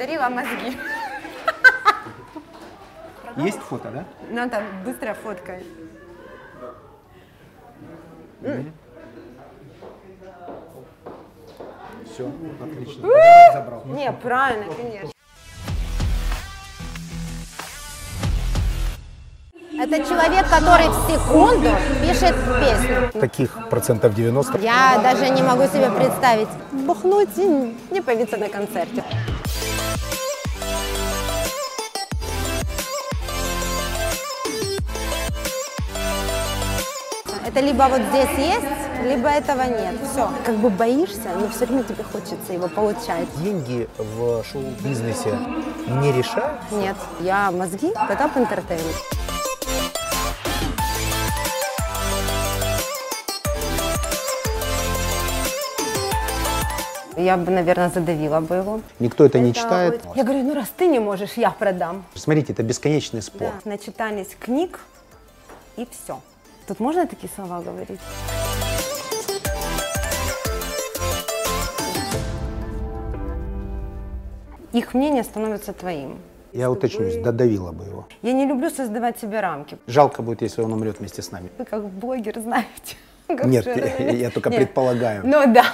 Продавила мозги. Есть фото, да? Ну, там быстро фоткай. Все, отлично. Забрал. Не, правильно, конечно. Это человек, который в секунду пишет песню. Таких процентов 90. Я даже не могу себе представить. Бухнуть и не появиться на концерте. Это либо вот здесь есть, либо этого нет. Все. Как бы боишься, но все время тебе хочется его получать. Деньги в шоу-бизнесе не решают? Нет. Я мозги, Потап Интертеймент. Я бы, наверное, задавила бы его. Никто это не читает. Я говорю, ну раз ты не можешь, я продам. Смотрите, это бесконечный спор. Да. Начитались книг и все. Тут можно такие слова говорить? Их мнение становится твоим. Я уточнюсь, додавила бы его. Я не люблю создавать себе рамки. Жалко будет, если он умрет вместе с нами. Вы как блогер знаете. Нет, я только предполагаю. Ну да.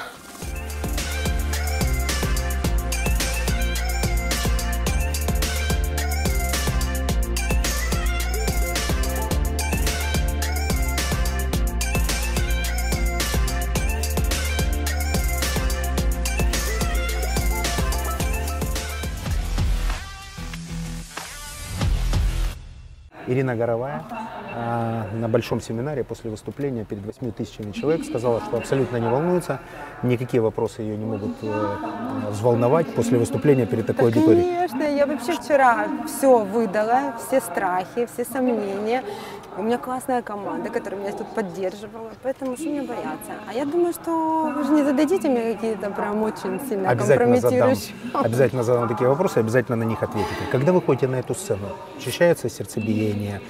Ирина Горовая на большом семинаре после выступления перед 8000 человек сказала, что абсолютно не волнуется, никакие вопросы ее не могут взволновать после выступления перед такой аудиторией. Конечно, я вообще вчера все выдала, все страхи, все сомнения. У меня классная команда, которая меня тут поддерживала, поэтому что мне бояться? А я думаю, что вы же не зададите мне какие-то прям очень сильно компрометирующие. Обязательно задам такие вопросы, обязательно на них ответите. Когда вы ходите на эту сцену, очищается сердцебиение,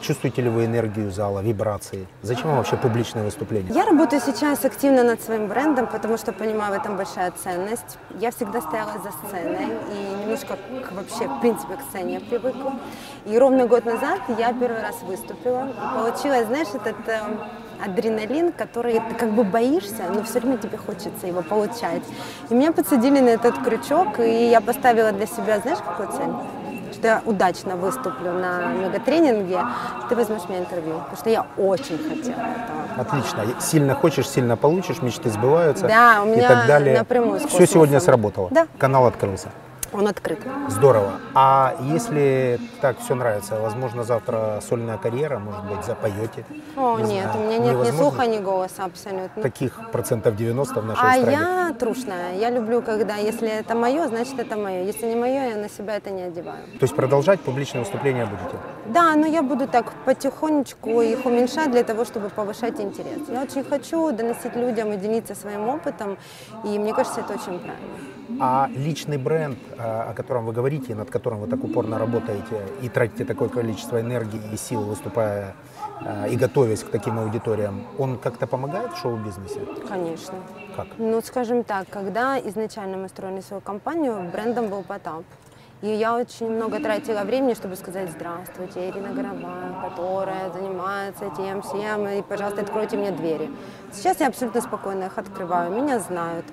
чувствуете ли вы энергию зала, вибрации? Зачем вам вообще публичное выступление? Я работаю сейчас активно над своим брендом, потому что понимаю, в этом большая ценность. Я всегда стояла за сценой и немножко вообще, в принципе, к сцене привыкла. И ровно год назад я первый раз выступила. И получилось, знаешь, этот адреналин, который ты как бы боишься, но все время тебе хочется его получать. И меня подсадили на этот крючок, и я поставила для себя, знаешь, какую цель? Что я удачно выступлю на мегатренинге, ты возьмешь меня интервью, потому что я очень хотела этого. Отлично. Сильно хочешь, сильно получишь, мечты сбываются, да, у меня и так далее. Напрямую с космосом. Все сегодня сработало? Да. Канал открылся? Он открыт. Здорово. А если так все нравится, возможно, завтра сольная карьера, может быть, запоете? О, нет, у меня нет ни слуха, ни голоса абсолютно. Таких процентов 90 в нашей стране. А я трушная. Я люблю, когда, если это мое, значит, это мое. Если не мое, я на себя это не одеваю. То есть продолжать публичное выступление будете? Да, но я буду так потихонечку их уменьшать для того, чтобы повышать интерес. Я очень хочу доносить людям и делиться своим опытом, и мне кажется, это очень правильно. А личный бренд, о котором вы говорите, над которым вы так упорно работаете и тратите такое количество энергии и сил, выступая и готовясь к таким аудиториям, он как-то помогает в шоу-бизнесе? Конечно. Как? Ну, скажем так, когда изначально мы строили свою компанию, брендом был Потап. И я очень много тратила времени, чтобы сказать: здравствуйте, Ирина Горовая, которая занимается тем, всем, и, пожалуйста, откройте мне двери. Сейчас я абсолютно спокойно их открываю, меня знают.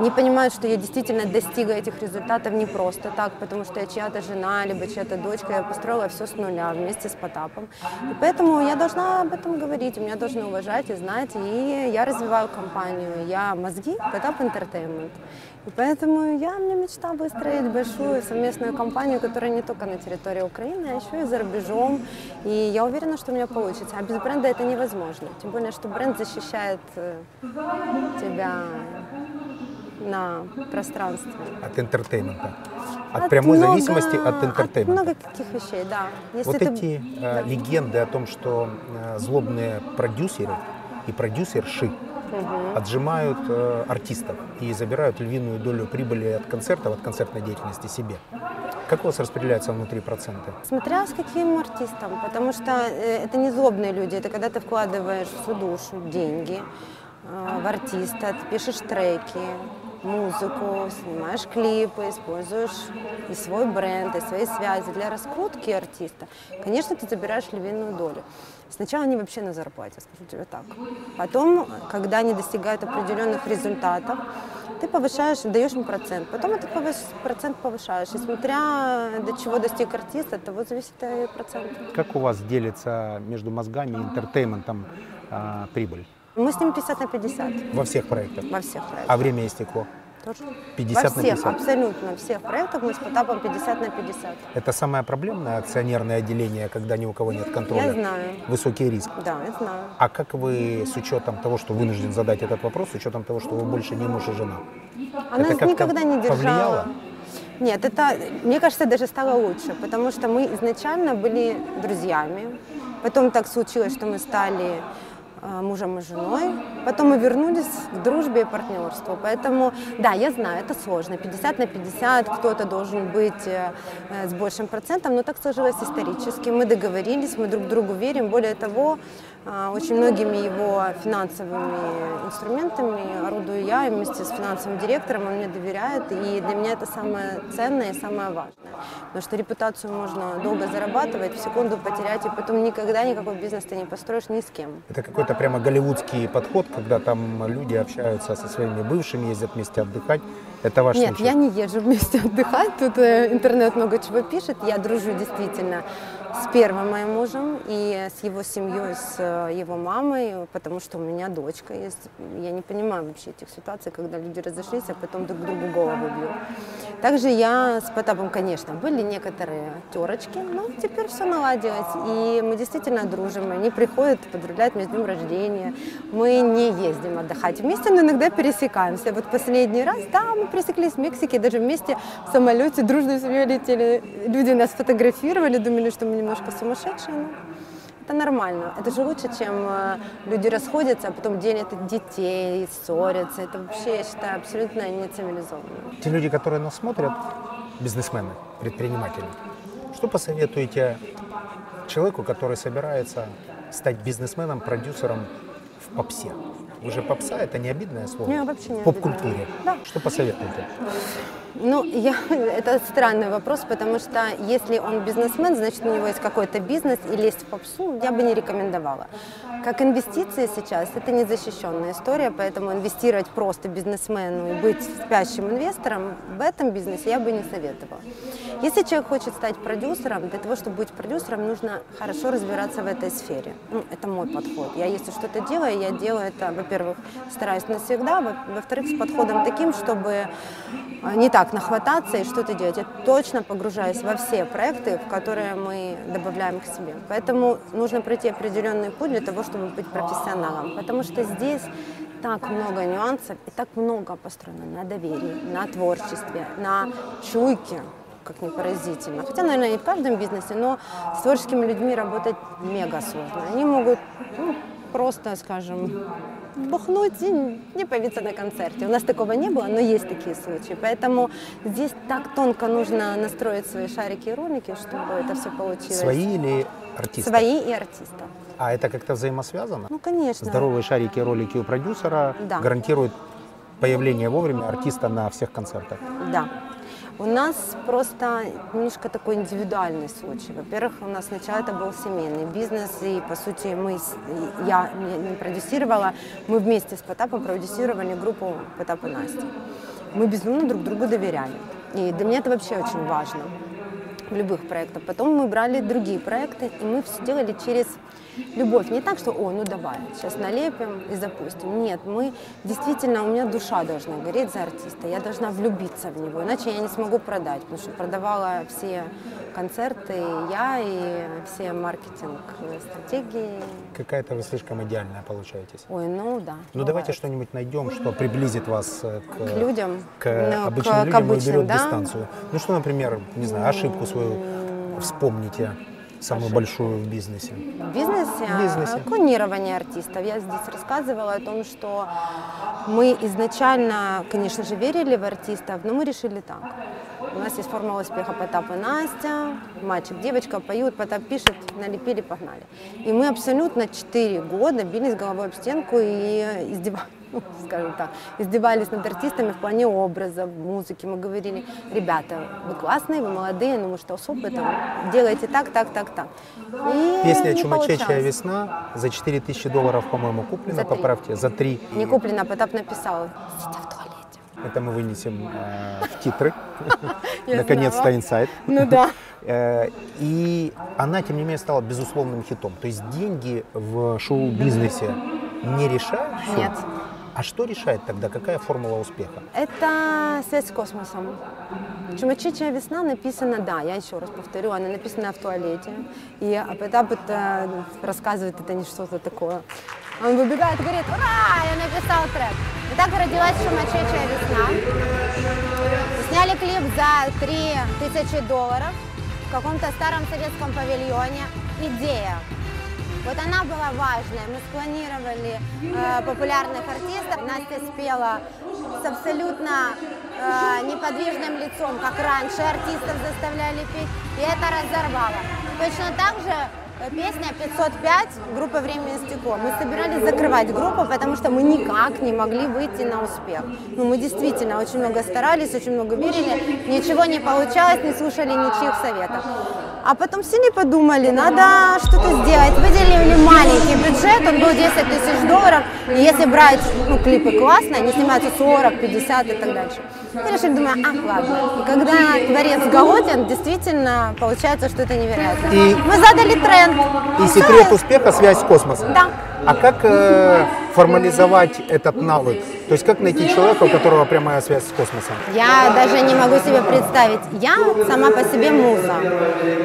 Не понимают, что я действительно достигла этих результатов не просто так, потому что я чья-то жена, либо чья-то дочка, я построила все с нуля вместе с Потапом. И поэтому я должна об этом говорить, меня должны уважать и знать, и я развиваю компанию. Я мозги, Потап Интертеймент. И поэтому мне мечта выстроить большую совместную компанию, которая не только на территории Украины, а еще и за рубежом. И я уверена, что у меня получится. А без бренда это невозможно. Тем более, что бренд защищает тебя на пространстве. От интертеймента. От прямой зависимости от интертеймента. Много каких вещей, да. Если вот эти легенды о том, что злобные продюсеры и продюсерши отжимают артистов и забирают львиную долю прибыли от концертов, от концертной деятельности себе. Как у вас распределяются внутри проценты? Смотря с каким артистом, потому что это не злобные люди, это когда ты вкладываешь всю душу, деньги в артиста, ты пишешь треки, музыку, снимаешь клипы, используешь и свой бренд, и свои связи для раскрутки артиста, конечно, ты забираешь львиную долю. Сначала они вообще на зарплате, скажу тебе так. Потом, когда они достигают определенных результатов, ты повышаешь, даешь им процент. Потом этот процент повышаешь. И смотря до чего достиг артист, от того зависит и процент. Как у вас делится между мозгами и интертейментом прибыль? Мы с ним 50 на 50. Во всех проектах? Во всех проектах. А «Время и стекло»? Тоже. 50 на 50? Во всех, абсолютно всех проектах мы с Потапом 50 на 50. Это самое проблемное акционерное отделение, когда ни у кого нет контроля? Я знаю. Высокий риск? Да, я знаю. А как вы, с учетом того, что вынужден задать этот вопрос, с учетом того, что вы больше не муж и жена? Она нас никогда не держала. Повлияло? Нет, это, мне кажется, даже стало лучше, потому что мы изначально были друзьями, потом так случилось, что мы стали мужем и женой, потом мы вернулись к дружбе и партнерству. Поэтому, да, я знаю, это сложно, 50 на 50, кто-то должен быть с большим процентом, но так сложилось исторически, мы договорились, мы друг другу верим, более того, очень многими его финансовыми инструментами орудую я, и вместе с финансовым директором он мне доверяет, и для меня это самое ценное и самое важное, потому что репутацию можно долго зарабатывать, в секунду потерять, и потом никогда никакой бизнес ты не построишь ни с кем. Это какой-то прямо голливудский подход, когда там люди общаются со своими бывшими, ездят вместе отдыхать. Это ваш случай? Нет, я не езжу вместе отдыхать, тут интернет много чего пишет, я дружу действительно с первым моим мужем и с его семьей, с его мамой, потому что у меня дочка есть. Я не понимаю вообще этих ситуаций, когда люди разошлись, а потом друг другу голову бьют. Также я с Потапом, конечно, были некоторые терочки, но теперь все наладилось. И мы действительно дружим, они приходят, поздравляют меня с днем рождения. Мы не ездим отдыхать вместе, но иногда пересекаемся. Вот последний раз, да, мы пересеклись в Мексике, даже вместе в самолете дружно с семьей летели. Люди нас фотографировали, думали, что мы немножко сумасшедшие, но это нормально. Это же лучше, чем люди расходятся, а потом делят детей, ссорятся. Это вообще, я считаю, абсолютно не цивилизованно. Те люди, которые нас смотрят, бизнесмены, предприниматели, что посоветуете человеку, который собирается стать бизнесменом, продюсером в попсе? Уже попса – это не обидное слово? Нет, вообще не. В поп-культуре. Да. Что посоветуете? Ну, это странный вопрос, потому что если он бизнесмен, значит, у него есть какой-то бизнес, и лезть в попсу я бы не рекомендовала. Как инвестиции сейчас, это незащищенная история, поэтому инвестировать просто бизнесмену и быть спящим инвестором в этом бизнесе я бы не советовала. Если человек хочет стать продюсером, для того, чтобы быть продюсером, нужно хорошо разбираться в этой сфере. Ну, это мой подход. Я, если что-то делаю, я делаю это, во-первых, стараюсь навсегда, во-вторых, с подходом таким, чтобы не так нахвататься и что-то делать. Я точно погружаюсь во все проекты, в которые мы добавляем к себе. Поэтому нужно пройти определенный путь для того, чтобы быть профессионалом. Потому что здесь так много нюансов и так много построено на доверии, на творчестве, на чуйке, как ни поразительно. Хотя, наверное, и в каждом бизнесе, но с творческими людьми работать мега сложно. Они могут просто, скажем, бухнуть и не появиться на концерте. У нас такого не было, но есть такие случаи. Поэтому здесь так тонко нужно настроить свои шарики и ролики, чтобы это все получилось. Свои или артисты? Свои и артисты. А это как-то взаимосвязано? Ну, конечно. Здоровые шарики и ролики у продюсера, да, гарантируют появление вовремя артиста на всех концертах? Да. У нас просто немножко такой индивидуальный случай. Во-первых, у нас сначала это был семейный бизнес, и, по сути, я не продюсировала, мы вместе с Потапом продюсировали группу «Потап и Настя». Мы безумно друг другу доверяли, и для меня это вообще очень важно в любых проектах. Потом мы брали другие проекты, и мы все делали через любовь. Не так, что, о, ну давай, сейчас налепим и запустим. Нет, мы действительно, у меня душа должна гореть за артиста, я должна влюбиться в него, иначе я не смогу продать, потому что продавала все концерты я и все маркетинг-стратегии. Какая-то вы слишком идеальная получаетесь. Ой, ну да. Ну бывает. Давайте что-нибудь найдем, что приблизит вас к людям, к обычным людям, да? Дистанцию. Ну что, например, не знаю, ошибку свою вспомните. Самую большую в бизнесе? В бизнесе? В бизнесе. Клонирование артистов. Я здесь рассказывала о том, что мы изначально, конечно же, верили в артистов, но мы решили так. У нас есть формула успеха Потап и Настя, мальчик, девочка поют, Потап пишет, налепили, погнали. И мы абсолютно 4 года бились головой об стенку и издевались ну, скажем так, издевались над артистами в плане образа, музыки. Мы говорили: ребята, вы классные, вы молодые, но вы что, с опытом, делаете так. И песня «Чумачечая весна» за $4000, по-моему, куплена, поправьте, за 3. Не куплена, Потап написал: сидя в туалете. Это мы вынесем в титры, наконец-то инсайт. Ну да. И она, тем не менее, стала безусловным хитом. То есть деньги в шоу-бизнесе не решают? Нет. А что решает тогда? Какая формула успеха? Это связь с космосом. «Чумачечая весна» написана, да, я еще раз повторю, она написана в туалете. И Потап рассказывает, это не что-то такое. Он выбегает и говорит: ура, я написал трек. И так родилась «Чумачечая весна». Сняли клип за $3000 в каком-то старом советском павильоне. Идея. Вот она была важная. Мы спланировали популярных артистов. Настя спела с абсолютно неподвижным лицом, как раньше артистов заставляли петь, и это разорвало. Точно так же песня «505» группы «Время и стекло». Мы собирались закрывать группу, потому что мы никак не могли выйти на успех. Ну, мы действительно очень много старались, очень много верили, ничего не получалось, не слушали ничьих советов. А потом сели, подумали, надо что-то сделать. Выделили маленький бюджет, он был $10 000. И если брать, ну, клипы классные, они снимаются 40, 50 и так дальше. Мы решили, думаю, ладно. И когда творец голоден, действительно получается что-то невероятное. И мы задали тренд. И секрет успеха — связь с космосом. Да. А как формализовать этот навык? То есть как найти человека, у которого прямая связь с космосом? Я даже не могу себе представить. Я сама по себе муза.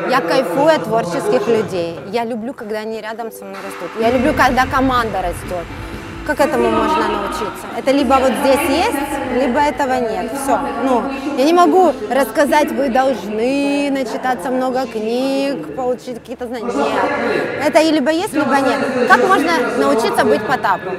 Я кайфую от творческих людей. Я люблю, когда они рядом со мной растут. Я люблю, когда команда растет. Как этому можно научиться? Это либо вот здесь есть, либо этого нет. Все. Ну, я не могу рассказать, вы должны начитаться много книг, получить какие-то знания. Нет. Это либо есть, либо нет. Как можно научиться быть Потапом?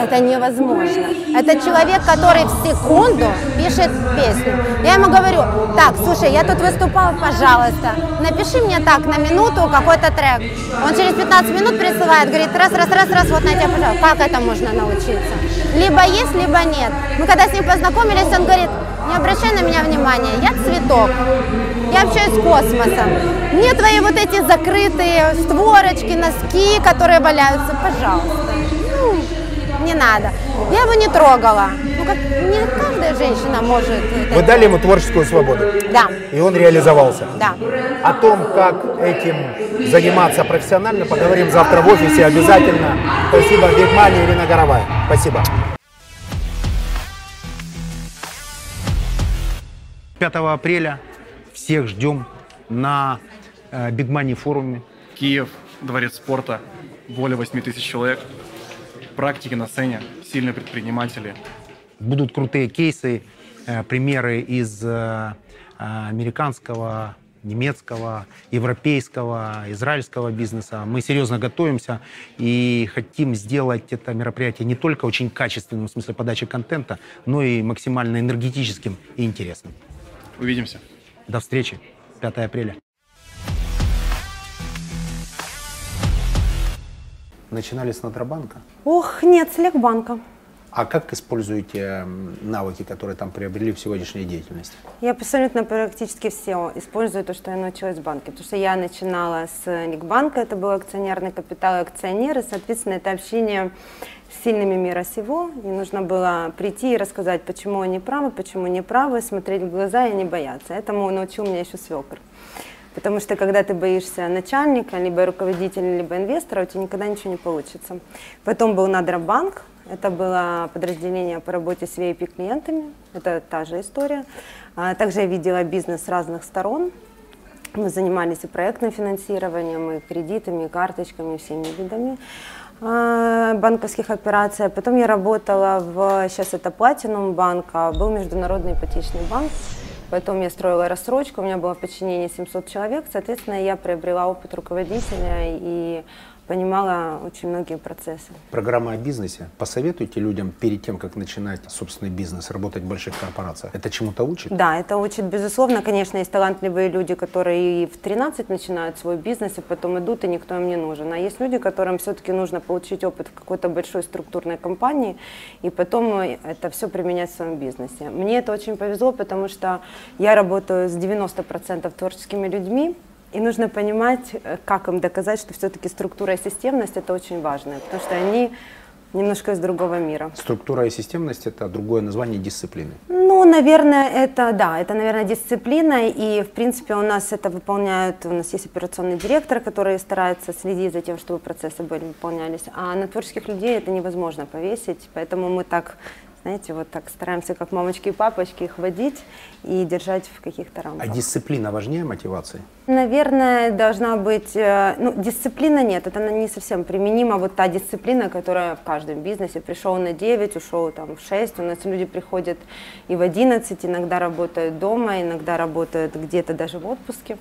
Это невозможно. Это человек, который в секунду пишет песню. Я ему говорю: так, слушай, я тут выступал, пожалуйста, напиши мне так на минуту какой-то трек. Он через 15 минут присылает, говорит: раз, вот на тебя, пожалуйста. Как это можно научиться? Либо есть, либо нет. Мы когда с ним познакомились, он говорит: не обращай на меня внимания, я цветок, я общаюсь с космосом. Мне твои вот эти закрытые створочки, носки, которые валяются, пожалуйста, не надо. Я его не трогала. Ну, как не каждая женщина может. Вы дали ему творческую свободу. Да. И он реализовался. Да. О том, как этим заниматься профессионально, поговорим завтра в офисе обязательно. Спасибо, Big Mani, Ирина Горовая. Спасибо. 5 апреля всех ждем на Big Mani форуме. Киев, дворец спорта, более 8000 человек. Практики на сцене, сильные предприниматели. Будут крутые кейсы, примеры из американского, немецкого, европейского, израильского бизнеса. Мы серьезно готовимся и хотим сделать это мероприятие не только очень качественным, в смысле подачи контента, но и максимально энергетическим и интересным. Увидимся. До встречи. 5 апреля. Начинали с NadraBank? Ох, нет, с Легбанка. А как используете навыки, которые там приобрели в сегодняшней деятельности? Я абсолютно практически все использую то, что я научилась в банке. Потому что я начинала с НИК-банка, это был акционерный капитал и акционеры, соответственно, это общение с сильными мира сего. И нужно было прийти и рассказать, почему не правы, смотреть в глаза и не бояться. Этому научил меня еще свекр. Потому что, когда ты боишься начальника, либо руководителя, либо инвестора, у тебя никогда ничего не получится. Потом был NadraBank, это было подразделение по работе с VIP-клиентами, это та же история. Также я видела бизнес с разных сторон. Мы занимались и проектным финансированием, и кредитами, и карточками, и всеми видами банковских операций. Потом я работала в, сейчас это Platinum банка, был Международный ипотечный банк. Потом я строила рассрочку, у меня было в подчинении 700 человек, соответственно, я приобрела опыт руководителя и понимала очень многие процессы. Программа о бизнесе. Посоветуйте людям перед тем, как начинать собственный бизнес, работать в больших корпорациях. Это чему-то учит? Да, это учит, безусловно. Конечно, есть талантливые люди, которые и в 13 начинают свой бизнес, и потом идут, и никто им не нужен. А есть люди, которым все-таки нужно получить опыт в какой-то большой структурной компании, и потом это все применять в своем бизнесе. Мне это очень повезло, потому что я работаю с 90% творческими людьми, и нужно понимать, как им доказать, что все-таки структура и системность – это очень важно, потому что они немножко из другого мира. Структура и системность – это другое название дисциплины? Ну, наверное, это, да, это, наверное, дисциплина, и, в принципе, у нас это выполняют, у нас есть операционный директор, который старается следить за тем, чтобы процессы были выполнялись, а на творческих людей это невозможно повесить, поэтому мы так… Знаете, вот так стараемся, как мамочки и папочки, их водить и держать в каких-то рамках. А дисциплина важнее мотивации? Наверное, должна быть… Ну, дисциплина нет, это не совсем применима. Вот та дисциплина, которая в каждом бизнесе. Пришел на 9, ушел там в 6. У нас люди приходят и в 11, иногда работают дома, иногда работают где-то даже в отпуске.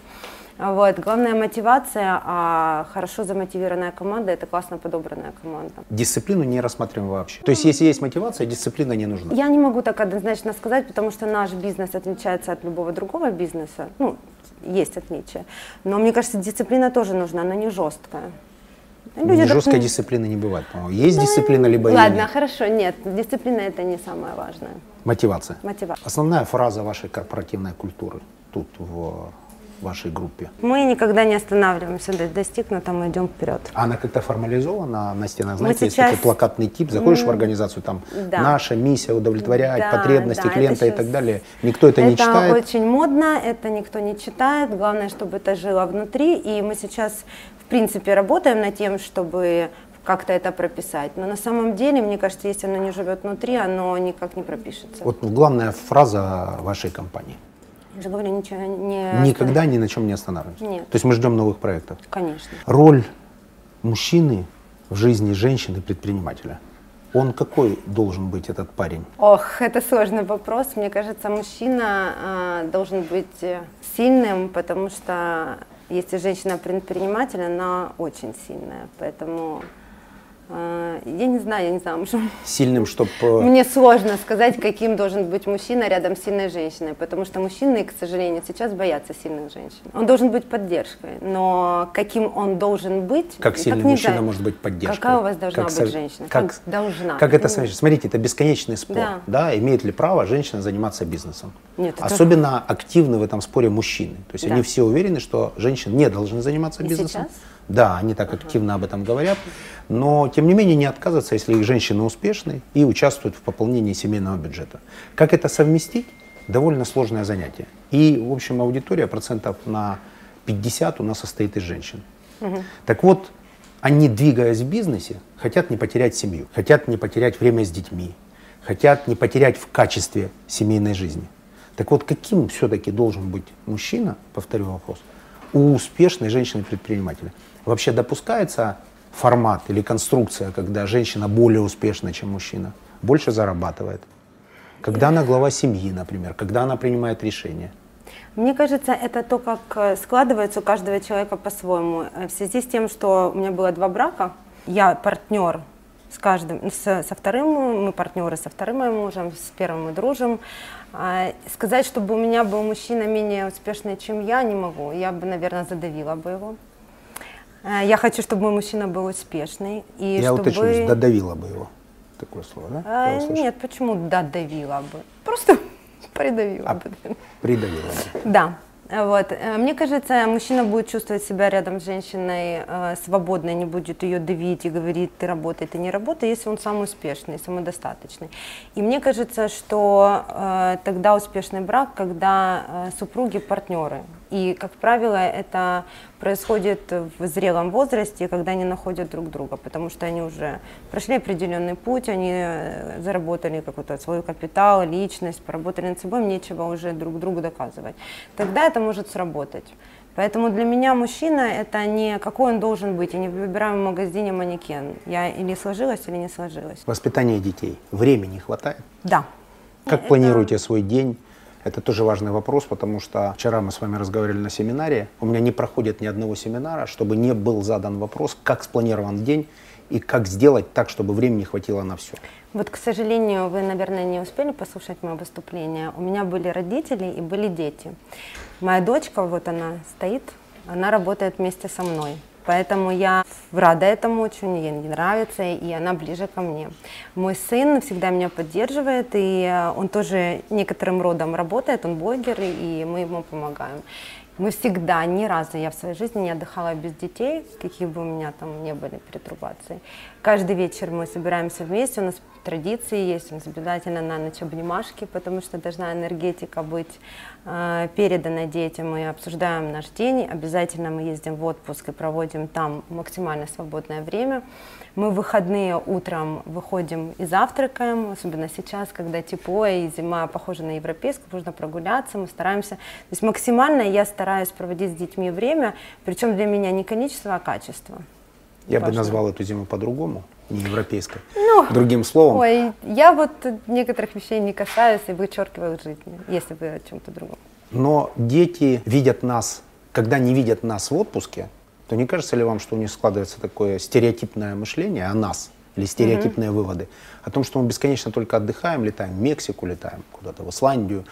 Вот. Главная мотивация, а хорошо замотивированная команда – это классно подобранная команда. Дисциплину не рассматриваем вообще. То есть, если есть мотивация, дисциплина не нужна? Я не могу так однозначно сказать, потому что наш бизнес отличается от любого другого бизнеса. Ну, есть отличия. Но мне кажется, дисциплина тоже нужна, она не жесткая. Люди жесткой дисциплины не бывает, по-моему. Есть дисциплина, либо ее нет. Ладно, хорошо, нет. Дисциплина – это не самое важное. Мотивация? Мотивация. Основная фраза вашей корпоративной культуры тут, в… вашей группе? Мы никогда не останавливаемся, достигнуто, мы идем вперед. Она как-то формализована на стенах? Знаете, сейчас… есть такой плакатный тип, заходишь в организацию, там, да, наша миссия удовлетворять, да, потребности, да, клиента и так далее. Никто это не читает? Это очень модно, это никто не читает, главное, чтобы это жило внутри, и мы сейчас, в принципе, работаем над тем, чтобы как-то это прописать. Но на самом деле, мне кажется, если оно не живет внутри, оно никак не пропишется. Вот главная фраза вашей компании? Я же говорю, ничего не… Никогда ни на чем не останавливаемся? Нет. То есть мы ждем новых проектов? Конечно. Роль мужчины в жизни женщины-предпринимателя. Он какой должен быть, этот парень? Ох, это сложный вопрос. Мне кажется, мужчина должен быть сильным, потому что если женщина-предприниматель, она очень сильная, поэтому… Я не знаю, замужем. Сильным, чтобы… Мне сложно сказать, каким должен быть мужчина рядом с сильной женщиной, потому что мужчины, к сожалению, сейчас боятся сильных женщин. Он должен быть поддержкой, но каким он должен быть… Как сильный мужчина может быть поддержкой? Какая у вас должна быть женщина? Как должна? Как это совмещать? Смотрите, это бесконечный спор. Да. Да, имеет ли право женщина заниматься бизнесом? Нет, особенно активны в этом споре мужчины. То есть, да, они все уверены, что женщины не должны заниматься бизнесом. Сейчас? Да, они так активно об этом говорят, но тем не менее не отказываются, если их женщины успешны и участвуют в пополнении семейного бюджета. Как это совместить? Довольно сложное занятие. И, в общем, аудитория процентов на 50 у нас состоит из женщин. Угу. Так вот, они, двигаясь в бизнесе, хотят не потерять семью, хотят не потерять время с детьми, хотят не потерять в качестве семейной жизни. Так вот, каким все-таки должен быть мужчина, повторю вопрос, у успешной женщины-предпринимателя? Вообще допускается формат или конструкция, когда женщина более успешна, чем мужчина, больше зарабатывает? Когда она глава семьи, например, когда она принимает решения? Мне кажется, это то, как складывается у каждого человека по-своему. В связи с тем, что у меня было 2 брака, я партнер с каждым, со вторым, мы партнеры со вторым моим мужем, с первым мы дружим. Сказать, чтобы у меня был мужчина менее успешный, чем я, не могу. Я бы, наверное, задавила бы его. Я хочу, чтобы мой мужчина был успешный. И я чтобы… уточнюсь, додавила бы его. Такое слово, да? Нет, почему додавила бы? Просто придавила бы. Придавила бы. Да. Вот. Мне кажется, мужчина будет чувствовать себя рядом с женщиной свободной, не будет ее давить и говорить, ты работай, ты не работай, если он самый успешный, самодостаточный. И мне кажется, что тогда успешный брак, когда супруги партнеры. И, как правило, это происходит в зрелом возрасте, когда они находят друг друга, потому что они уже прошли определенный путь, они заработали какой-то свой капитал, личность, поработали над собой, нечего уже друг другу доказывать. Тогда это может сработать. Поэтому для меня мужчина – это не какой он должен быть, я не выбираю в магазине манекен. Я или сложилась, или не сложилась. Воспитание детей. Времени хватает? Да. Как планируете свой день? Это тоже важный вопрос, потому что вчера мы с вами разговаривали на семинаре. У меня не проходит ни одного семинара, чтобы не был задан вопрос, как спланирован день и как сделать так, чтобы времени хватило на все. Вот, к сожалению, вы, наверное, не успели послушать мое выступление. У меня были родители и были дети. Моя дочка, вот она стоит, она работает вместе со мной. Поэтому я рада этому очень, ей нравится, и она ближе ко мне. Мой сын всегда меня поддерживает, и он тоже некоторым родом работает, он блогер, и мы ему помогаем. Мы всегда, ни разу я в своей жизни не отдыхала без детей, какие бы у меня там не были перетрубации. Каждый вечер мы собираемся вместе, у нас традиции есть, у нас обязательно на ночь обнимашки, потому что должна энергетика быть передана детям. Мы обсуждаем наш день, обязательно мы ездим в отпуск и проводим там максимально свободное время. Мы в выходные утром выходим и завтракаем, особенно сейчас, когда тепло и зима похожа на европейскую, нужно прогуляться, мы стараемся. То есть максимально я стараюсь проводить с детьми время, причем для меня не количество, а качество. Я бы назвал эту зиму по-другому, не европейской. Ну, другим словом. Ой, я вот некоторых вещей не касаюсь и вычеркиваю в жизни, если бы о чем-то другом. Но дети видят нас, когда не видят нас в отпуске, то не кажется ли вам, что у них складывается такое стереотипное мышление о нас или стереотипные выводы? О том, что мы бесконечно только отдыхаем, летаем в Мексику, летаем куда-то в Исландию,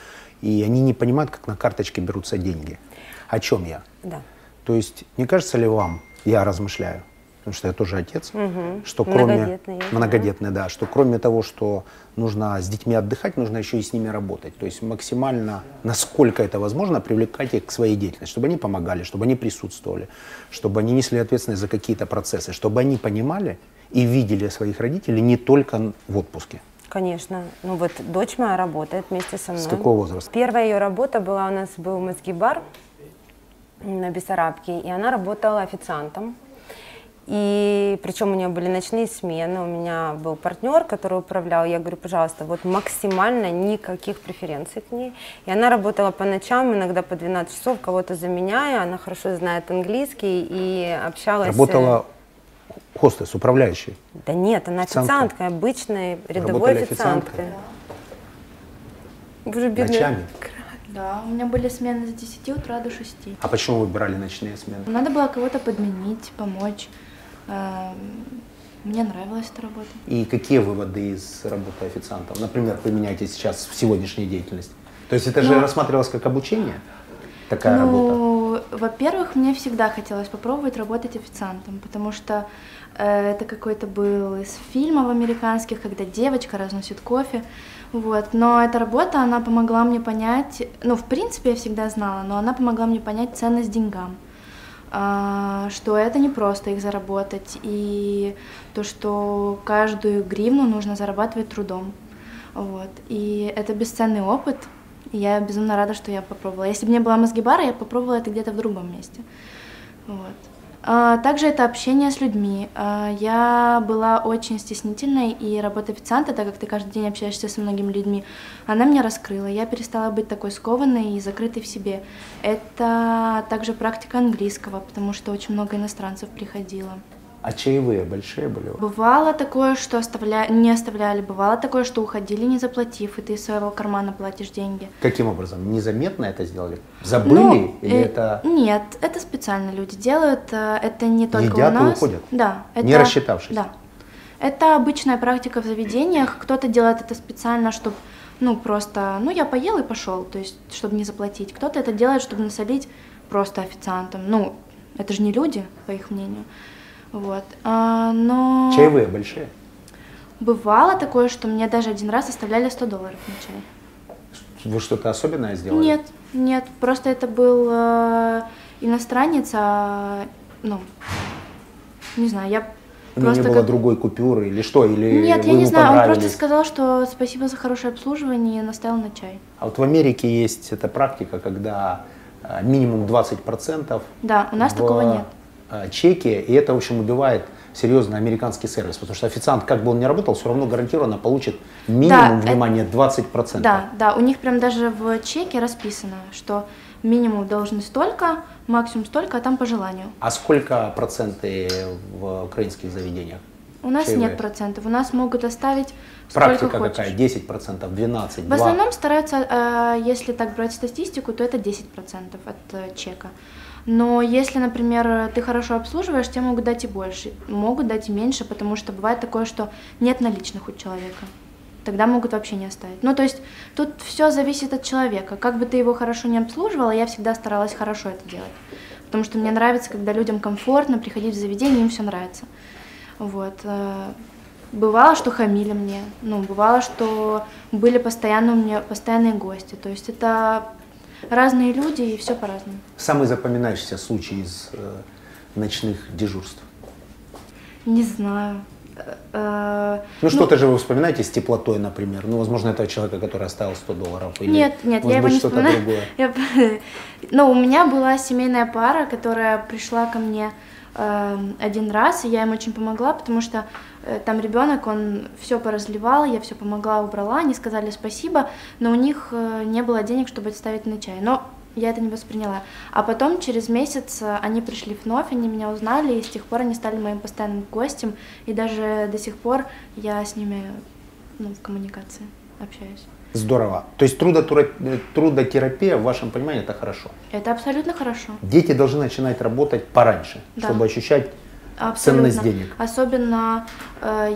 и они не понимают, как на карточке берутся деньги. О чем я? Да. То есть не кажется ли вам, я размышляю, потому что я тоже отец, что кроме того, что нужно с детьми отдыхать, нужно еще и с ними работать. То есть максимально, насколько это возможно, привлекать их к своей деятельности, чтобы они помогали, чтобы они присутствовали, чтобы они несли ответственность за какие-то процессы, чтобы они понимали и видели своих родителей не только в отпуске. Конечно. Ну вот дочь моя работает вместе со мной. С какого возраста? Первая ее работа была у нас, был мозги-бар на Бессарабке, и она работала официантом. И причем у нее были ночные смены, у меня был партнер, который управлял, я говорю, пожалуйста, вот максимально никаких преференций к ней. И она работала по ночам, иногда по 12 часов, кого-то заменяя, она хорошо знает английский и общалась... Работала хостес, управляющей? Да нет, она официантка, обычной рядовой официанткой. Да. Боже, ночами? Да, у меня были смены с 10 утра до 6. А почему вы брали ночные смены? Надо было кого-то подменить, помочь. Мне нравилась эта работа. И какие выводы из работы официантов? Например, применяете сейчас в сегодняшней деятельности? То есть это же рассматривалось как обучение? Такая работа? Во-первых, мне всегда хотелось попробовать работать официантом, потому что это какой-то был из фильмов американских, когда девочка разносит кофе. Вот. Но эта работа, она помогла мне понять, ну, в принципе, я всегда знала, но она помогла мне понять ценность деньгам. Что это не просто их заработать, и то, что каждую гривну нужно зарабатывать трудом. Вот. И это бесценный опыт, и я безумно рада, что я попробовала. Если бы не было мозги-бара, я попробовала это где-то в другом месте. Вот. Также это общение с людьми. Я была очень стеснительной, и работа официанта, так как ты каждый день общаешься со многими людьми, она меня раскрыла. Я перестала быть такой скованной и закрытой в себе. Это также практика английского, потому что очень много иностранцев приходило. А чаевые большие были? Бывало такое, что не оставляли, бывало такое, что уходили, не заплатив, и ты из своего кармана платишь деньги. Каким образом? Незаметно это сделали? Забыли? Ну, или это... Нет, это специально люди делают, это не только едят у нас. И уходят? Да. Это... Не рассчитавшись? Да. Это обычная практика в заведениях, кто-то делает это специально, чтобы, ну, просто, ну, я поел и пошел, то есть, чтобы не заплатить. Кто-то это делает, чтобы насолить просто официантам, ну, это же не люди, по их мнению. Вот, но... Чаевые большие? Бывало такое, что мне даже один раз оставляли $100 на чай. Вы что-то особенное сделали? Нет, нет, просто это был иностранец, ну, не знаю, я просто... У меня не было другой купюры или что? Или нет, я не знаю, он просто сказал, что спасибо за хорошее обслуживание и наставил на чай. А вот в Америке есть эта практика, когда минимум 20%... Да, у нас такого нет. Чеки, и это, в общем, убивает серьезно американский сервис, потому что официант, как бы он ни работал, все равно гарантированно получит минимум, да, внимания, 20%. Да, да, у них прям даже в чеке расписано, что минимум должен столько, максимум столько, а там по желанию. А сколько проценты в украинских заведениях? У нас чаевые. Нет процентов, у нас могут оставить сколько хочешь. Практика какая? 10%, 12%, 2%? В основном стараются, если так брать статистику, то это 10% от чека. Но если, например, ты хорошо обслуживаешь, тебе могут дать и больше, могут дать и меньше, потому что бывает такое, что нет наличных у человека. Тогда могут вообще не оставить. Ну, то есть тут все зависит от человека. Как бы ты его хорошо не обслуживала, я всегда старалась хорошо это делать. Потому что мне нравится, когда людям комфортно приходить в заведение, им все нравится. Вот. Бывало, что хамили мне, ну, бывало, что были постоянно у меня постоянные гости. То есть это разные люди и все по-разному. Самый запоминающийся случай из ночных дежурств? Не знаю. Ну, что-то же вы вспоминаете с теплотой, например. Ну, возможно, этого человека, который оставил $100. Или, нет, я его не вспоминаю. Ну, у меня была семейная пара, которая пришла ко мне один раз, и я им очень помогла, потому что там ребенок, он все поразливал, я все помогла, убрала, они сказали спасибо, но у них не было денег, чтобы отставить на чай. Но я это не восприняла. А потом, через месяц, они пришли вновь, они меня узнали, и с тех пор они стали моим постоянным гостем, и даже до сих пор я с ними, ну, в коммуникации общаюсь. Здорово. То есть трудотерапия, в вашем понимании, это хорошо? Это абсолютно хорошо. Дети должны начинать работать пораньше, да, чтобы ощущать абсолютно ценность денег. Особенно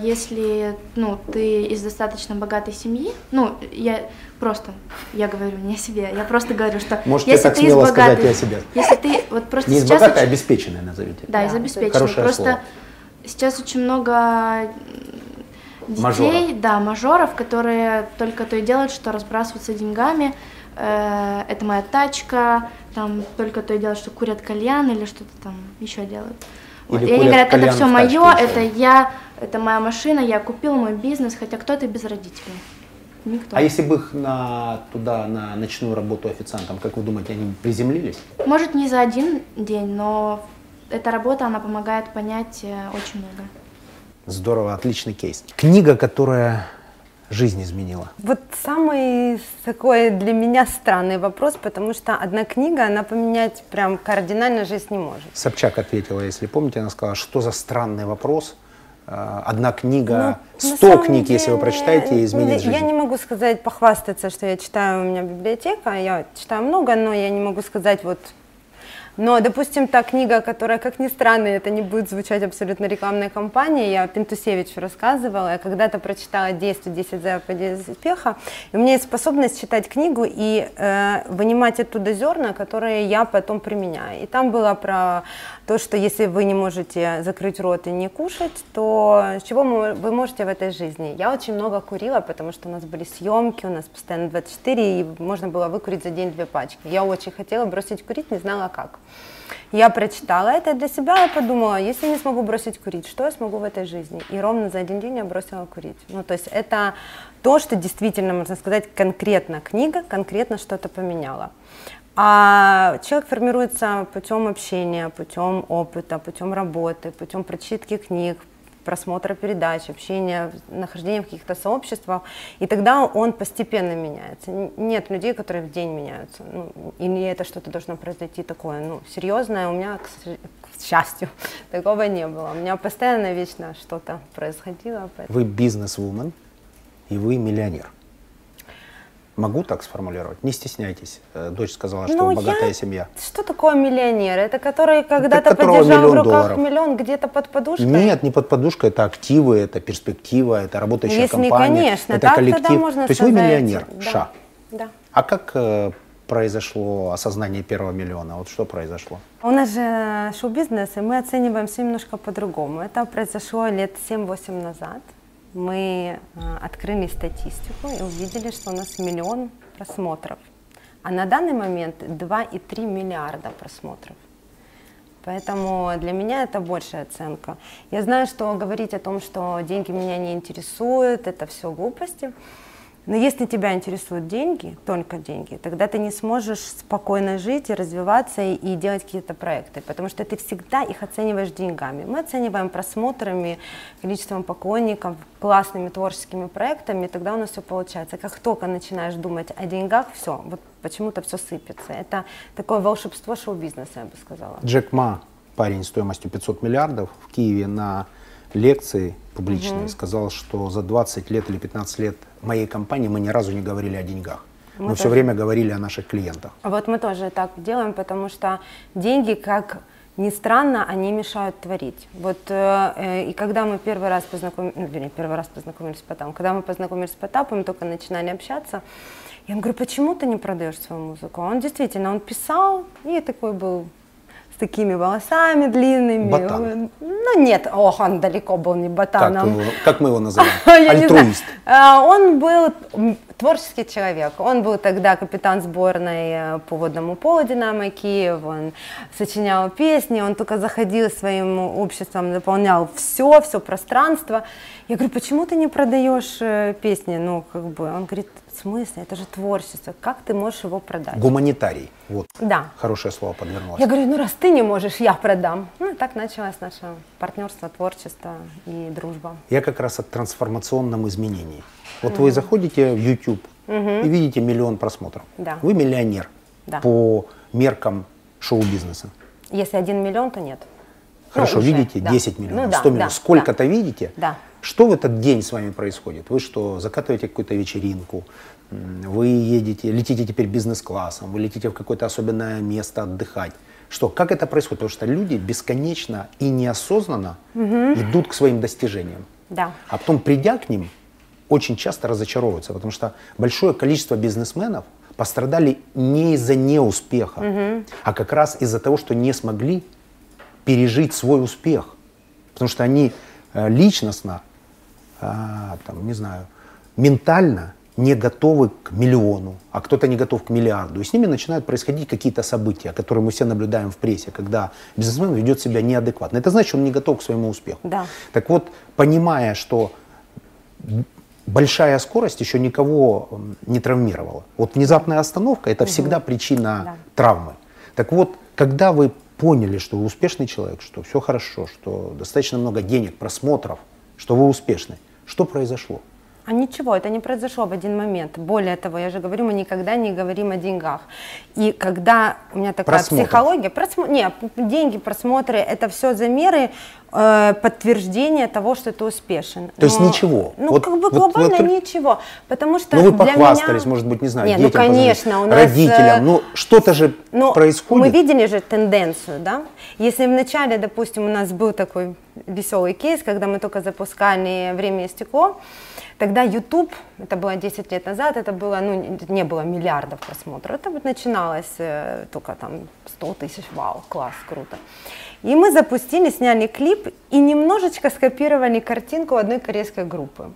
если, ну, ты из достаточно богатой семьи, ну, я говорю не о себе, я просто говорю, что можете если так ты смело из богатой, сказать и о себе. Если ты вот просто не из богатой, а обеспеченной, назовите. Да, из обеспеченной. Хорошее просто слово. Сейчас очень много детей, мажоров, которые только то и делают, что разбрасываются деньгами. Это моя тачка, там только то и делают, что курят кальян или что-то там еще делают. Вот. И они говорят, это все мое, это я, это моя машина, я купил мой бизнес, хотя кто-то без родителей. Никто. А если бы их на ночную работу официантом, как вы думаете, они приземлились? Может, не за один день, но эта работа, она помогает понять очень много. Здорово, отличный кейс. Книга, которая жизнь изменила. Вот самый такой для меня странный вопрос, потому что одна книга, она поменять прям кардинально жизнь не может. Собчак ответила, если помните, она сказала, что за странный вопрос. Одна книга, 100 книг, деле, если вы прочитаете, изменит жизнь. Я не могу сказать, похвастаться, что я читаю, у меня библиотека, я читаю много, но я не могу сказать вот. Но, допустим, та книга, которая, как ни странно, это не будет звучать абсолютно рекламной кампанией, я Пентусевичу рассказывала, я когда-то прочитала «Действуй, 10 заповедей успеха», и у меня есть способность читать книгу и вынимать оттуда зерна, которые я потом применяю. И там было про то, что если вы не можете закрыть рот и не кушать, то чего вы можете в этой жизни? Я очень много курила, потому что у нас были съемки, у нас постоянно 24, и можно было выкурить за день 2 пачки. Я очень хотела бросить курить, не знала как. Я прочитала это для себя и подумала, если не смогу бросить курить, что я смогу в этой жизни? И ровно за один день я бросила курить. Ну, то есть это то, что действительно, можно сказать, конкретно книга, конкретно что-то поменяла. А человек формируется путем общения, путем опыта, путем работы, путем прочитки книг, просмотра передач, общения, нахождения в каких-то сообществах, и тогда он постепенно меняется. Нет людей, которые в день меняются. Ну, или это что-то должно произойти такое, ну, серьезное. У меня, к счастью, такого не было. У меня постоянно, вечно что-то происходило. Поэтому. Вы бизнес-вумен, и вы миллионер. Могу так сформулировать? Не стесняйтесь. Дочь сказала, что богатая семья. Что такое миллионер? Это который когда-то подержал в руках $1 миллион где-то под подушкой? Нет, не под подушкой. Это активы, это перспектива, это работающая компания. Конечно, это коллектив. Тогда можно сказать, вы миллионер, да. Да. А как произошло осознание $1 миллиона? Вот что произошло? У нас же шоу-бизнес, и мы оцениваем все немножко по-другому. Это произошло лет 7-8 назад. Мы открыли статистику и увидели, что у нас 1 миллион просмотров, а на данный момент 2,3 миллиарда просмотров. Поэтому для меня это большая оценка. Я знаю, что говорить о том, что деньги меня не интересуют, это все глупости. Но если тебя интересуют деньги, только деньги, тогда ты не сможешь спокойно жить и развиваться, и делать какие-то проекты, потому что ты всегда их оцениваешь деньгами. Мы оцениваем просмотрами, количеством поклонников, классными творческими проектами, и тогда у нас все получается. Как только начинаешь думать о деньгах, все, вот почему-то все сыпется. Это такое волшебство шоу-бизнеса, я бы сказала. Джек Ма, парень стоимостью 500 миллиардов, в Киеве на лекции публичной, сказал, что за 20 лет или 15 лет моей компании мы ни разу не говорили о деньгах. Мы все время говорили о наших клиентах. Вот мы тоже так делаем, потому что деньги, как ни странно, они мешают творить. Вот, и когда мы первый раз познакомились, ну, вернее, первый раз познакомились с Потапом, когда мы познакомились с Потапом, только начинали общаться, я ему говорю, почему ты не продаешь свою музыку? Он действительно, он писал, и такой был, с такими волосами длинными. Ботан. Ну нет, ох, он далеко был не ботаном. Как мы его назовем? Альтруист. Он был творческий человек. Он был тогда капитан сборной по водному полу «Динамо Киев». Он сочинял песни, он только заходил своим обществом, наполнял все пространство. Я говорю, почему ты не продаешь песни? Ну, как бы, он говорит, в смысле, это же творчество, как ты можешь его продать? Гуманитарий, вот, да. Хорошее слово подвернулось. Я говорю, ну раз ты не можешь, я продам. Ну и так началось наше партнерство, творчество и дружба. Я как раз о трансформационном изменении. Вот вы заходите в YouTube и видите миллион просмотров. Да. Вы миллионер по меркам шоу-бизнеса. Если 1 миллион, то нет. Хорошо, ну, видите, 10 миллионов, ну, 100 миллионов. Да, сколько-то видите? Да. Что в этот день с вами происходит? Вы что, закатываете какую-то вечеринку, вы едете, летите теперь бизнес-классом, вы летите в какое-то особенное место отдыхать. Что, как это происходит? Потому что люди бесконечно и неосознанно идут к своим достижениям. Да. А потом, придя к ним, очень часто разочаровываются, потому что большое количество бизнесменов пострадали не из-за неуспеха, а как раз из-за того, что не смогли пережить свой успех. Потому что они личностно, там, не знаю, ментально не готовы к миллиону, а кто-то не готов к миллиарду. И с ними начинают происходить какие-то события, которые мы все наблюдаем в прессе, когда бизнесмен ведет себя неадекватно. Это значит, что он не готов к своему успеху. Да. Так вот, понимая, что большая скорость еще никого не травмировала. Вот внезапная остановка – это всегда причина травмы. Так вот, когда вы поняли, что вы успешный человек, что все хорошо, что достаточно много денег, просмотров, что вы успешны, что произошло? А ничего, это не произошло в один момент. Более того, я же говорю, мы никогда не говорим о деньгах. И когда у меня такая психология, нет, деньги, просмотры, это все замеры, подтверждение того, что ты успешен. То есть ничего? Ну, вот, как бы глобально вот, ничего. Потому что ну, вы похвастались, может быть, не знаю, нет, детям, ну, конечно, у нас, родителям, ну, что-то же происходит. Мы видели же тенденцию, да? Если вначале, допустим, у нас был такой веселый кейс, когда мы только запускали «Время и стекло», тогда YouTube, это было 10 лет назад, это было, ну, не было миллиардов просмотров, это вот начиналось только там 100 тысяч, вау, класс, круто. И мы запустили, сняли клип и немножечко скопировали картинку одной корейской группы.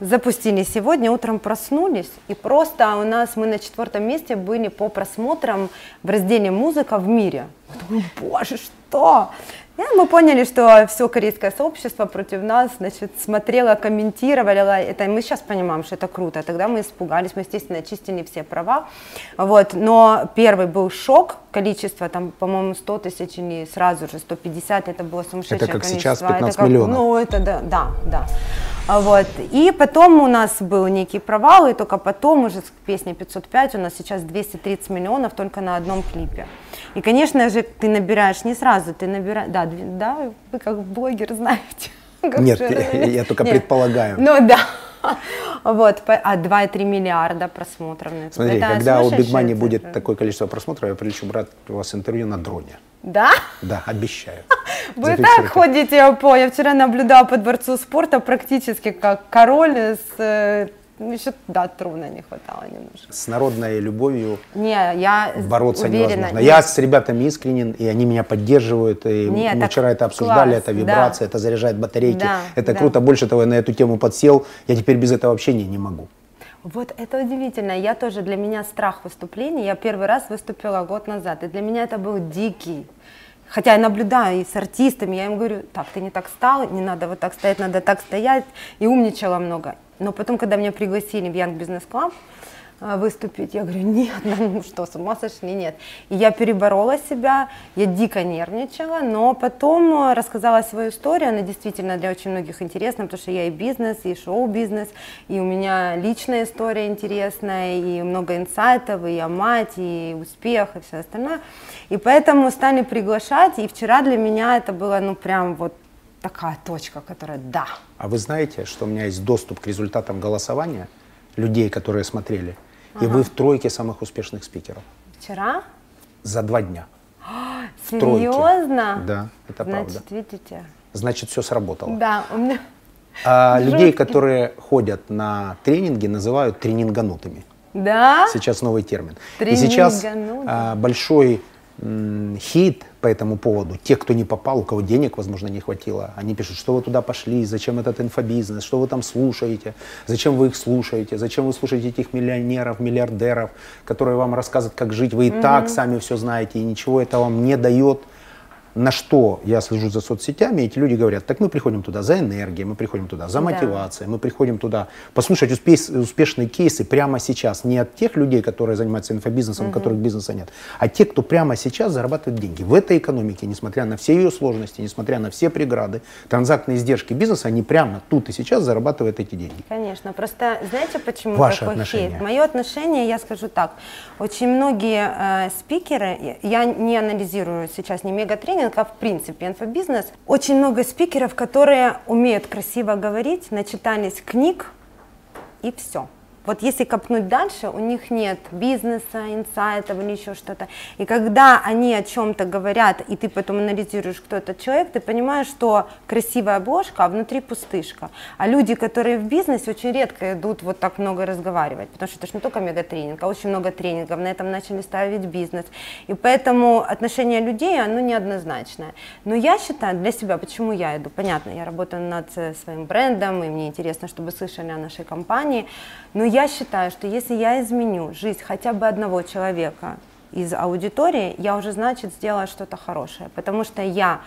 Запустили сегодня, утром проснулись, и просто у нас мы на 4-м месте были по просмотрам в разделе «Музыка» в мире. Я думаю, боже, что? И мы поняли, что все корейское сообщество против нас, значит, смотрело, комментировало это. И мы сейчас понимаем, что это круто. Тогда мы испугались, мы, естественно, очистили все права. Вот. Но первый был шок, количество, там, по-моему, 100 тысяч или сразу же 150, это было сумасшедшее количество. Это как сейчас 15 миллионов. Ну, это да. Вот. И потом у нас был некий провал, и только потом уже с песней 505 у нас сейчас 230 миллионов только на одном клипе. И, конечно же, ты набираешь не сразу, ты набираешь, да, вы как блогер знаете. Нет, я только предполагаю. Ну да. Вот, а 2,3 миллиарда просмотров. Смотри, когда у Big Mani будет такое количество просмотров, я прилечу брать у вас интервью на дроне. Да? Да, обещаю. Вы так ходите по... Я вчера наблюдала по дворцу спорта практически как король с... Еще, да, трудно не хватало немножко. С народной любовью бороться невозможно. Я с ребятами искренен, и они меня поддерживают. И мы вчера это обсуждали, это вибрация, это заряжает батарейки. Это круто, больше того, я на эту тему подсел. Я теперь без этого вообще не могу. Вот это удивительно. Я тоже, для меня страх выступлений. Я первый раз выступила год назад, и для меня это был дикий. Хотя я наблюдаю и с артистами, я им говорю, так, ты не так стал, не надо вот так стоять, надо так стоять. И умничала много. Но потом, когда меня пригласили в Young Business Club выступить, я говорю, нет, ну что, с ума сошли, нет. И я переборола себя, я дико нервничала, но потом рассказала свою историю, она действительно для очень многих интересна, потому что я и бизнес, и шоу-бизнес, и у меня личная история интересная, и много инсайтов, и я мать, и успех, и все остальное. И поэтому стали приглашать, и вчера для меня это было, ну прям вот, такая точка, которая да. А вы знаете, что у меня есть доступ к результатам голосования людей, которые смотрели, ага. И вы в тройке самых успешных спикеров. Вчера? За 2 дня. О, серьезно? Да, это значит, правда. Значит, видите? Значит, все сработало. Да, у меня... людей, которые ходят на тренинги, называют тренинганутыми. Да? Сейчас новый термин. И сейчас большой хит по этому поводу. Те, кто не попал, у кого денег, возможно, не хватило, они пишут, что вы туда пошли, зачем этот инфобизнес, что вы там слушаете, зачем вы их слушаете, зачем вы слушаете этих миллионеров, миллиардеров, которые вам рассказывают, как жить, вы и так сами все знаете, и ничего это вам не дает. На что я слежу за соцсетями, эти люди говорят, так мы приходим туда за энергией, мы приходим туда за мотивацией, мы приходим туда послушать успешные кейсы прямо сейчас. Не от тех людей, которые занимаются инфобизнесом, у которых бизнеса нет, а те, кто прямо сейчас зарабатывает деньги. В этой экономике, несмотря на все ее сложности, несмотря на все преграды, транзактные издержки бизнеса, они прямо тут и сейчас зарабатывают эти деньги. Конечно, просто знаете, почему такой хейт? Мое отношение, я скажу так, очень многие спикеры, я не анализирую сейчас ни мегатренинг, а в принципе инфобизнес. Очень много спикеров, которые умеют красиво говорить, начитались книг и все. Вот если копнуть дальше, у них нет бизнеса, инсайтов или еще что-то. И когда они о чем-то говорят, и ты потом анализируешь, кто этот человек, ты понимаешь, что красивая обложка, а внутри пустышка. А люди, которые в бизнесе, очень редко идут вот так много разговаривать, потому что это же не только мегатренинг, а очень много тренингов, на этом начали ставить бизнес. И поэтому отношение людей, оно неоднозначное. Но я считаю, для себя, почему я иду, понятно, я работаю над своим брендом, и мне интересно, чтобы слышали о нашей компании, но я считаю, что если я изменю жизнь хотя бы одного человека из аудитории, я уже, значит, сделала что-то хорошее, потому что я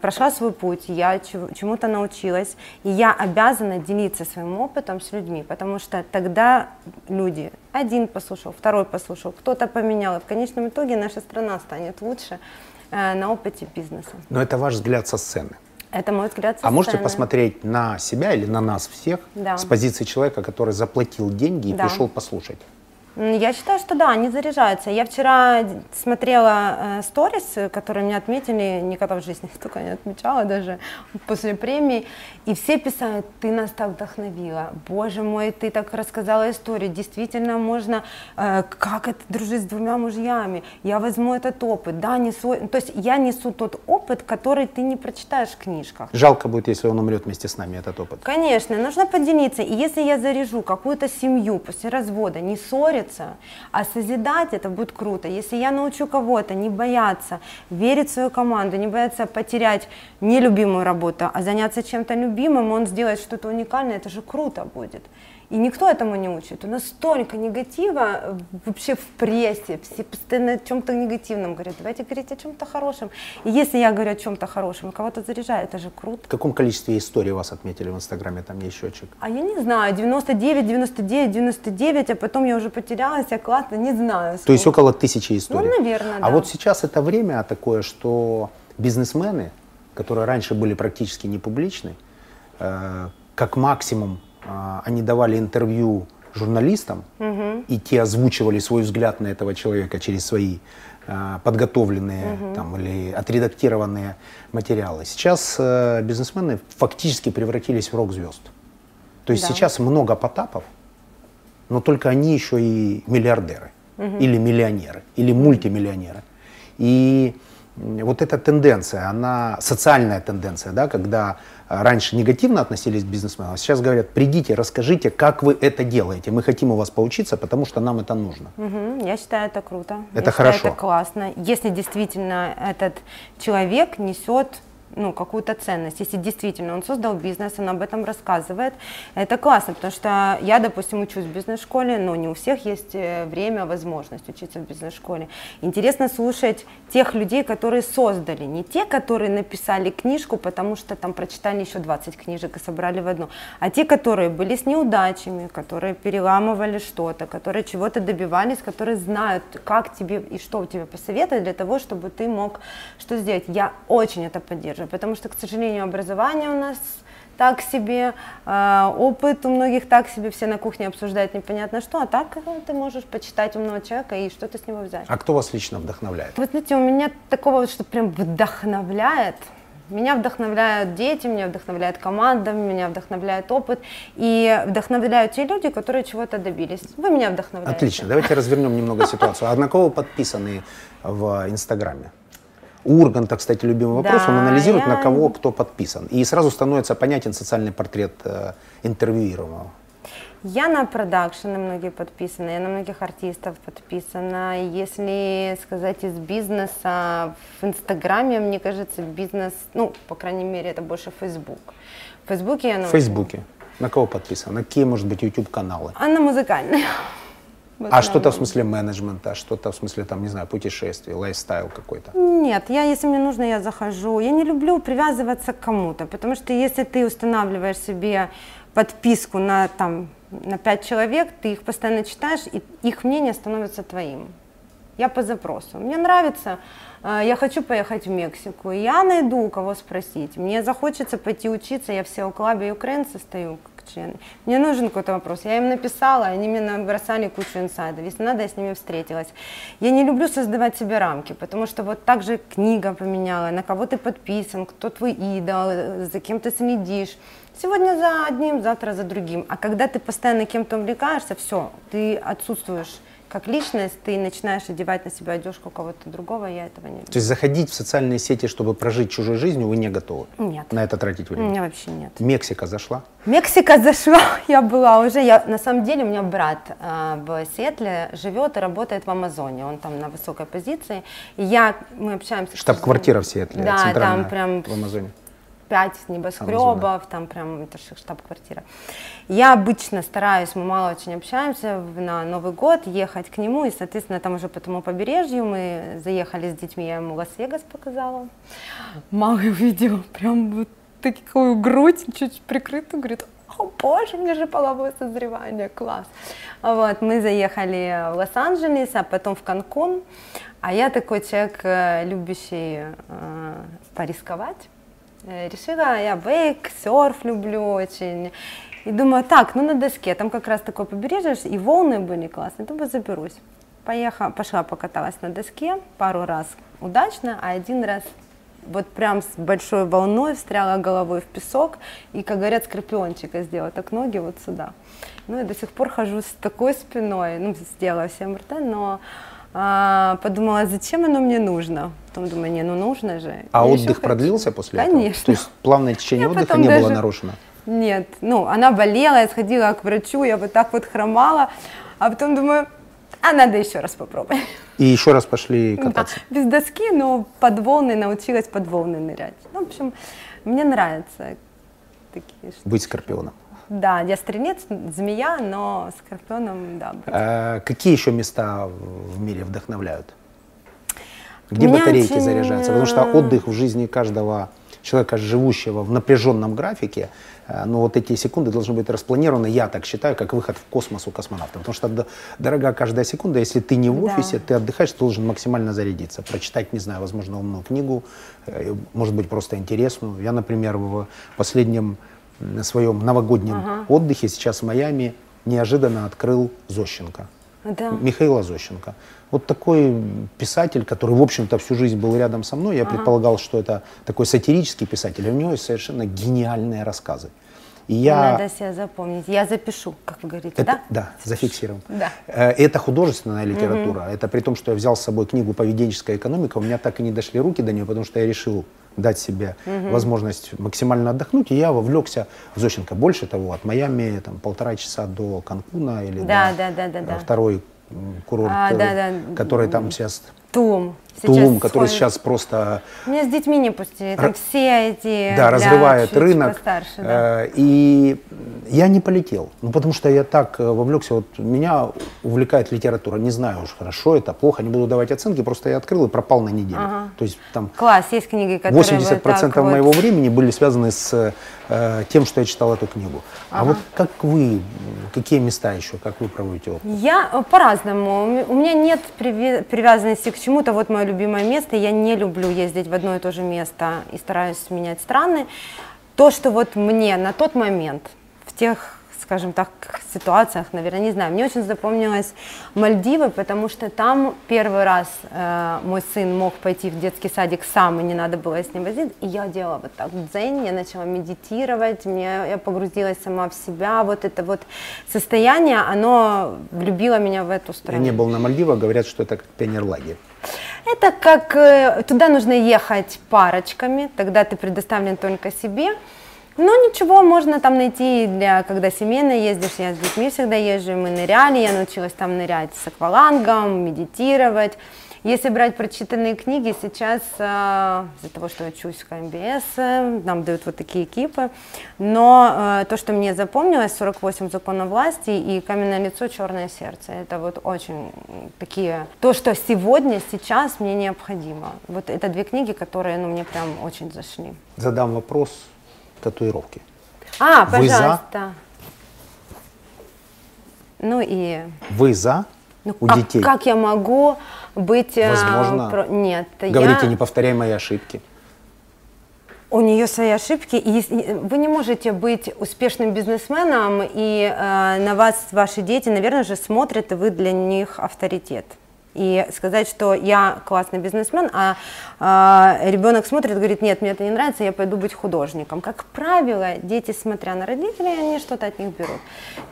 прошла свой путь, я чему-то научилась, и я обязана делиться своим опытом с людьми, потому что тогда люди, один послушал, второй послушал, кто-то поменял, и в конечном итоге наша страна станет лучше на опыте бизнеса. Но это ваш взгляд со сцены. Это мой взгляд со сцены. Можете посмотреть на себя или на нас всех с позиции человека, который заплатил деньги и пришел послушать? Я считаю, что да, они заряжаются. Я вчера смотрела сторис, которые меня отметили, никогда в жизни столько не отмечала, даже после премии, и все писали, ты нас так вдохновила, боже мой, ты так рассказала историю, действительно можно, как это дружить с 2 мужьями, я возьму этот опыт, да, несу, то есть я несу тот опыт, который ты не прочитаешь в книжках. Жалко будет, если он умрет вместе с нами, этот опыт. Конечно, нужно поделиться, и если я заряжу какую-то семью после развода, не ссориться, а созидать, это будет круто. Если я научу кого-то не бояться, верить в свою команду, не бояться потерять нелюбимую работу, а заняться чем-то любимым, он сделает что-то уникальное, это же круто будет. И никто этому не учит. У нас столько негатива вообще в прессе, все постоянно о чем-то негативном говорят. Давайте говорить о чем-то хорошем. И если я говорю о чем-то хорошем, кого-то заряжаю, это же круто. В каком количестве историй вас отметили в Инстаграме? Там есть счетчик? А я не знаю. 99, 99, 99, а потом я уже потерялась, я классно, не знаю. Сколько. То есть около 1000 историй? Ну, наверное, да. А вот сейчас это время такое, что бизнесмены, которые раньше были практически не публичны, как максимум, они давали интервью журналистам, и те озвучивали свой взгляд на этого человека через свои подготовленные там, или отредактированные материалы. Сейчас бизнесмены фактически превратились в рок-звезд. То есть сейчас много Потапов, но только они еще и миллиардеры, или миллионеры, или мультимиллионеры. И вот эта тенденция, она социальная тенденция, да, когда раньше негативно относились к бизнесменам, а сейчас говорят, придите, расскажите, как вы это делаете, мы хотим у вас поучиться, потому что нам это нужно. Я считаю, это круто. Это хорошо. Это классно, если действительно этот человек несет... ну, какую-то ценность. Если действительно он создал бизнес, он об этом рассказывает, это классно, потому что я, допустим, учусь в бизнес-школе, но не у всех есть время, возможность учиться в бизнес-школе. Интересно слушать тех людей, которые создали, не те, которые написали книжку, потому что там прочитали еще 20 книжек и собрали в одну, а те, которые были с неудачами, которые переламывали что-то, которые чего-то добивались, которые знают, как тебе и что тебе посоветовать для того, чтобы ты мог что сделать. Я очень это поддерживаю. Потому что, к сожалению, образование у нас так себе, опыт у многих так себе, все на кухне обсуждают непонятно что, а так ты можешь почитать умного человека и что-то с него взять. А кто вас лично вдохновляет? Вы знаете, у меня такого, что прям вдохновляет, Меня вдохновляют дети, меня вдохновляет команда, меня вдохновляет опыт. И вдохновляют те люди, которые чего-то добились. Вы меня вдохновляете. Отлично. Давайте развернем немного ситуацию. Однаково подписаны в Инстаграме. У Урганта, кстати, любимый вопрос, да, он анализирует, на кого кто подписан. И сразу становится понятен социальный портрет интервьюируемого. Я на продакшены многие подписана, я на многих артистов подписана. Если сказать из бизнеса, в Инстаграме, мне кажется, бизнес, ну, по крайней мере, это больше Фейсбук. В Фейсбуке я на... В Фейсбуке. На кого подписана? На какие, может быть, YouTube-каналы? А на музыкальные. А что-то в смысле менеджмента, что-то в смысле, там, не знаю, путешествий, лайфстайл какой-то? Нет, я, если мне нужно, я захожу. Я не люблю привязываться к кому-то, потому что если ты устанавливаешь себе подписку на, там, на 5 человек, ты их постоянно читаешь, и их мнение становится твоим. Я по запросу. Мне нравится, я хочу поехать в Мексику, я найду у кого спросить. Мне захочется пойти учиться, я в SEO-клабе Ukraine состою. Мне нужен какой-то вопрос, я им написала, они мне набросали кучу инсайдов, если надо, я с ними встретилась. Я не люблю создавать себе рамки, потому что вот так же книга поменяла, на кого ты подписан, кто твой идол, за кем ты следишь. Сегодня за одним, завтра за другим. А когда ты постоянно кем-то увлекаешься, все, ты отсутствуешь как личность, ты начинаешь одевать на себя одежку кого-то другого, я этого не люблю. То есть заходить в социальные сети, чтобы прожить чужой жизнью, вы не готовы? Нет. На это тратить время? У меня вообще нет. Мексика зашла? Мексика зашла, я была уже, на самом деле у меня брат в Сиэтле живет и работает в Амазоне, он там на высокой позиции, мы общаемся... Штаб-квартира в Сиэтле, да, центральная, там прям... в Амазоне. 5 небоскребов, там прям это штаб-квартира. Я обычно стараюсь, мы мало очень общаемся, на Новый год ехать к нему, и, соответственно, там уже по тому побережью мы заехали с детьми, я ему Лас-Вегас показала. Мама увидела прям вот такую грудь, чуть прикрытую, говорит, о боже, у меня же половое созревание, класс. Вот, мы заехали в Лос-Анджелес, а потом в Канкун, а я такой человек, любящий порисковать. Решила, я вейк, серф люблю очень, и думаю, так, ну на доске, там как раз такое побережье, и волны были классные, думаю, заберусь. Поехала, пошла покаталась на доске, пару раз удачно, а один раз вот прям с большой волной встряла головой в песок, и, как говорят, скорпиончика сделала, так ноги вот сюда. Ну и до сих пор хожу с такой спиной, ну сделала все МРТ, но... подумала, зачем оно мне нужно? Потом думаю, не, ну нужно же. А я отдых продлился после этого? Конечно. То есть плавное течение отдыха не было нарушено? Нет, ну она болела, я сходила к врачу, я вот так вот хромала, а потом думаю, а надо еще раз попробовать. И еще раз пошли кататься? Да, без доски, но под волны научилась под волны нырять. Ну, в общем, мне нравятся такие штуки. Быть скорпионом? Да, я стрелец, змея, но скорпионом, да. А какие еще места в мире вдохновляют? Где батарейки заряжаются? Потому что отдых в жизни каждого человека, живущего в напряженном графике, но вот эти секунды должны быть распланированы, я так считаю, как выход в космос у космонавта. Потому что дорога каждая секунда, если ты не в офисе, ты отдыхаешь, ты должен максимально зарядиться, прочитать, не знаю, возможно, умную книгу, может быть, просто интересную. Я, например, в последнем... на своем новогоднем отдыхе, сейчас в Майами, неожиданно открыл Зощенко, Михаила Зощенко. Вот такой писатель, который, в общем-то, всю жизнь был рядом со мной, я предполагал, что это такой сатирический писатель, а у него есть совершенно гениальные рассказы. И я... Надо себя запомнить, я запишу, как вы говорите, это, да? Да, зафиксируем. Да. Это художественная литература, это при том, что я взял с собой книгу «Поведенческая экономика», у меня так и не дошли руки до нее, потому что я решил дать себе возможность максимально отдохнуть, и я вовлекся в Зощенко. Больше того, от Майами там, 1,5 часа до Канкуна или второй курорт, который там сейчас... Тулум, который сейчас просто... Меня с детьми не пустили, там все эти... Да, разрывает рынок. Постарше, да. И я не полетел, ну, потому что я так вовлекся, вот меня увлекает литература, не знаю уж, хорошо это, плохо, не буду давать оценки, просто я открыл и пропал на неделю. То есть там... Класс, есть книги, которые... 80% моего времени были связаны с тем, что я читал эту книгу. А вот как вы, какие места еще, как вы проводите отпуск? Я по-разному, у меня нет привязанности к чему-то, вот мое любимое место, я не люблю ездить в одно и то же место и стараюсь менять страны. То, что вот мне на тот момент, в тех, с скажем так, ситуациях, наверное, не знаю. Мне очень запомнилось Мальдивы, потому что там первый раз мой сын мог пойти в детский садик сам, и не надо было с ним возить. И я делала вот так дзен, я начала медитировать, я погрузилась сама в себя. Вот это вот состояние, оно влюбило меня в эту страну. Я не был на Мальдивах, говорят, что это как пионерлагерь. Это как... Туда нужно ехать парочками, тогда ты предоставлен только себе. Но ничего, можно там найти, когда семейно ездишь, я с детьми всегда езжу, мы ныряли, я научилась там нырять с аквалангом, медитировать. Если брать прочитанные книги, сейчас из-за того, что я учусь в МБС, нам дают вот такие экипы, но то, что мне запомнилось, 48 законов власти и каменное лицо, черное сердце, это вот очень такие, то, что сегодня, сейчас мне необходимо. Вот это две книги, которые, ну, мне прям очень зашли. Задам вопрос. Татуировки. А, пожалуйста. Ну и... Вы за? Ну, у детей. Как я могу быть... Возможно, нет, говорите неповторяемые ошибки. У нее свои ошибки. И вы не можете быть успешным бизнесменом, и на вас ваши дети, наверное, же смотрят, и вы для них авторитет. И сказать, что я классный бизнесмен, а ребенок смотрит и говорит, нет, мне это не нравится, я пойду быть художником. Как правило, дети, смотря на родителей, они что-то от них берут.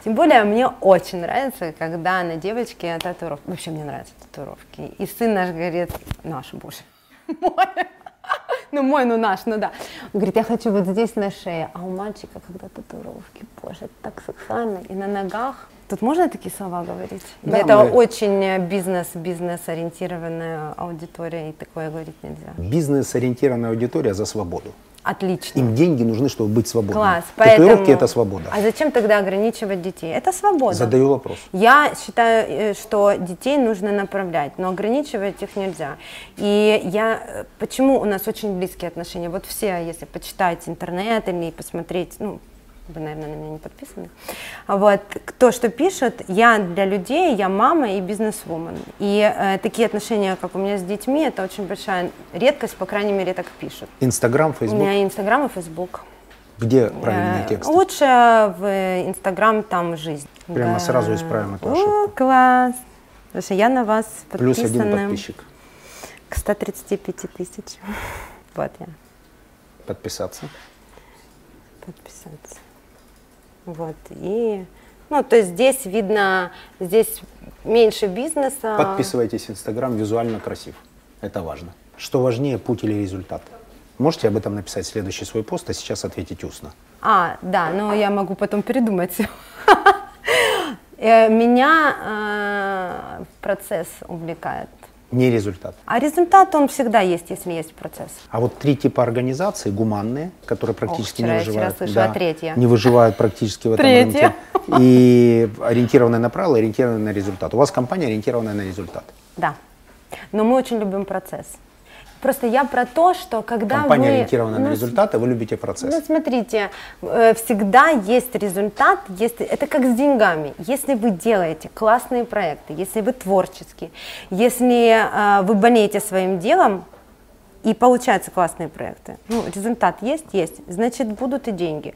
Тем более, мне очень нравится, когда на девочке татуировки. Вообще, мне нравятся татуировки. И сын наш говорит, наш, боже, мой. Ну, наш, да. Он говорит, я хочу вот здесь на шее. А у мальчика когда татуировки, боже, это так сексуально. И на ногах. Тут можно такие слова говорить? Да, это очень бизнес-ориентированная аудитория, и такое говорить нельзя. Бизнес-ориентированная аудитория за свободу. Отлично. Им деньги нужны, чтобы быть свободными. Класс. Татуировки – это свобода. А зачем тогда ограничивать детей? Это свобода. Задаю вопрос. Я считаю, что детей нужно направлять, но ограничивать их нельзя. И я... Почему у нас очень близкие отношения? Вот все, если почитать интернет или посмотреть... Ну, вы, наверное, на меня не подписаны. Вот. Кто что пишет, я для людей, я мама и бизнес-вумен. И такие отношения, как у меня с детьми, это очень большая редкость, по крайней мере, так пишут. Инстаграм, Фейсбук? У меня Инстаграм и Фейсбук. Где правильные тексты? Лучше в Инстаграм, там жизнь. Прямо да. Сразу исправим эту ошибку. О, класс. Потому что я на вас подписана. Плюс один подписчик. К 135 тысяч. Вот я. Подписаться. Подписаться. Вот, и, ну, то есть здесь видно, здесь меньше бизнеса. Подписывайтесь, Инстаграм визуально красив, это важно. Что важнее, путь или результат? Можете об этом написать следующий свой пост, а сейчас ответить устно. А, да, но я могу потом передумать. Меня процесс увлекает. Не результат. А результат, он всегда есть, если есть процесс. А вот три типа организаций, гуманные, которые практически не выживают. Да, не выживают практически в этом рынке. И ориентированные на правила, ориентированные на результат. У вас компания ориентированная на результат. Да. Но мы очень любим процесс. Просто я про то, что когда компания ориентирована на результаты, вы любите процесс. Ну, смотрите, всегда есть результат, это как с деньгами. Если вы делаете классные проекты, если вы творческие, если вы болеете своим делом, и получаются классные проекты. Ну, результат есть, значит, будут и деньги.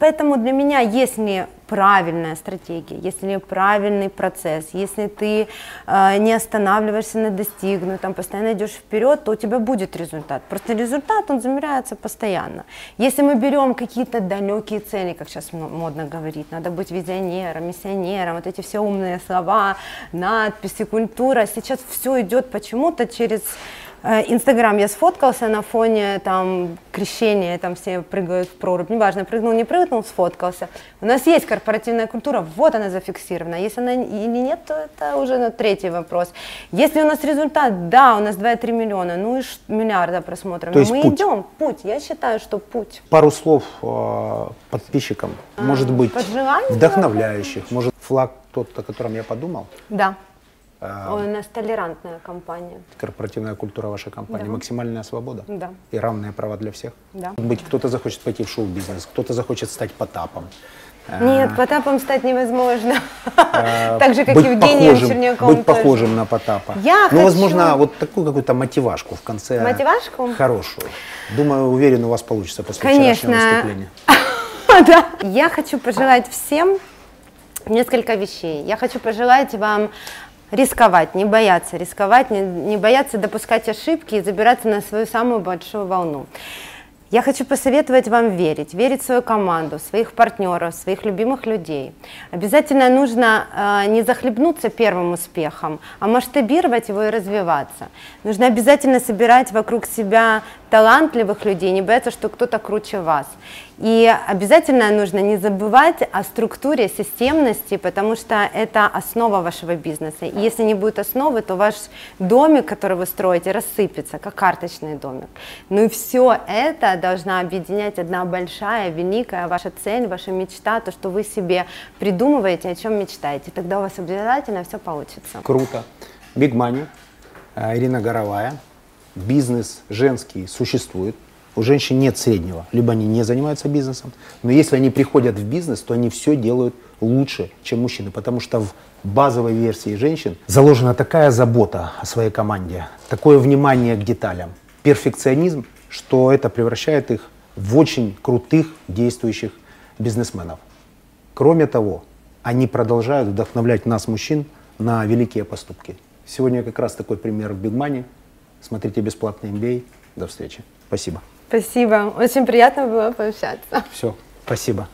Поэтому для меня, если правильная стратегия, если правильный процесс, если ты не останавливаешься на достигнутом, постоянно идешь вперед, то у тебя будет результат. Просто результат, он замеряется постоянно. Если мы берем какие-то далекие цели, как сейчас модно говорить, надо быть визионером, миссионером, вот эти все умные слова, надписи, культура, сейчас все идет почему-то через... Инстаграм, я сфоткался на фоне там крещения, там все прыгают в прорубь, неважно, прыгнул, не прыгнул, сфоткался. У нас есть корпоративная культура, вот она зафиксирована, если она или нет, то это уже третий вопрос. Если у нас результат, да, у нас 2,3 миллиона, ну и миллиарда просмотров, мы идем, путь, я считаю, что путь. Пару слов подписчикам, может быть, вдохновляющих, может, флаг тот, о котором я подумал? Да. У нас толерантная компания. Корпоративная культура вашей компании. Да. Максимальная свобода? Да. И равные права для всех? Да. Может быть, кто-то захочет пойти в шоу-бизнес, кто-то захочет стать Потапом. Нет, Потапом стать невозможно. Так же, как Евгений Чернявков. Быть похожим на Потапа. Ну, возможно, вот такую какую-то мотивашку в конце. Мотивашку? Хорошую. Думаю, уверен, у вас получится после вчерашнего выступления. да. Я хочу пожелать всем несколько вещей. Я хочу пожелать вам рисковать, не бояться рисковать, не бояться допускать ошибки и забираться на свою самую большую волну. Я хочу посоветовать вам верить, верить в свою команду, в своих партнеров, в своих любимых людей. Обязательно нужно не захлебнуться первым успехом, а масштабировать его и развиваться. Нужно обязательно собирать вокруг себя талантливых людей, не бояться, что кто-то круче вас. И обязательно нужно не забывать о структуре, системности, потому что это основа вашего бизнеса. И если не будет основы, то ваш домик, который вы строите, рассыпется, как карточный домик. Ну и все это должна объединять одна большая, великая ваша цель, ваша мечта, то, что вы себе придумываете, о чем мечтаете. Тогда у вас обязательно все получится. Круто. Big Mani, Ирина Горовая. Бизнес женский существует, у женщин нет среднего, либо они не занимаются бизнесом, но если они приходят в бизнес, то они все делают лучше, чем мужчины, потому что в базовой версии женщин заложена такая забота о своей команде, такое внимание к деталям, перфекционизм, что это превращает их в очень крутых действующих бизнесменов. Кроме того, они продолжают вдохновлять нас, мужчин, на великие поступки. Сегодня как раз такой пример в Big Mani. Смотрите бесплатный MBA. До встречи. Спасибо. Спасибо. Очень приятно было пообщаться. Все. Спасибо.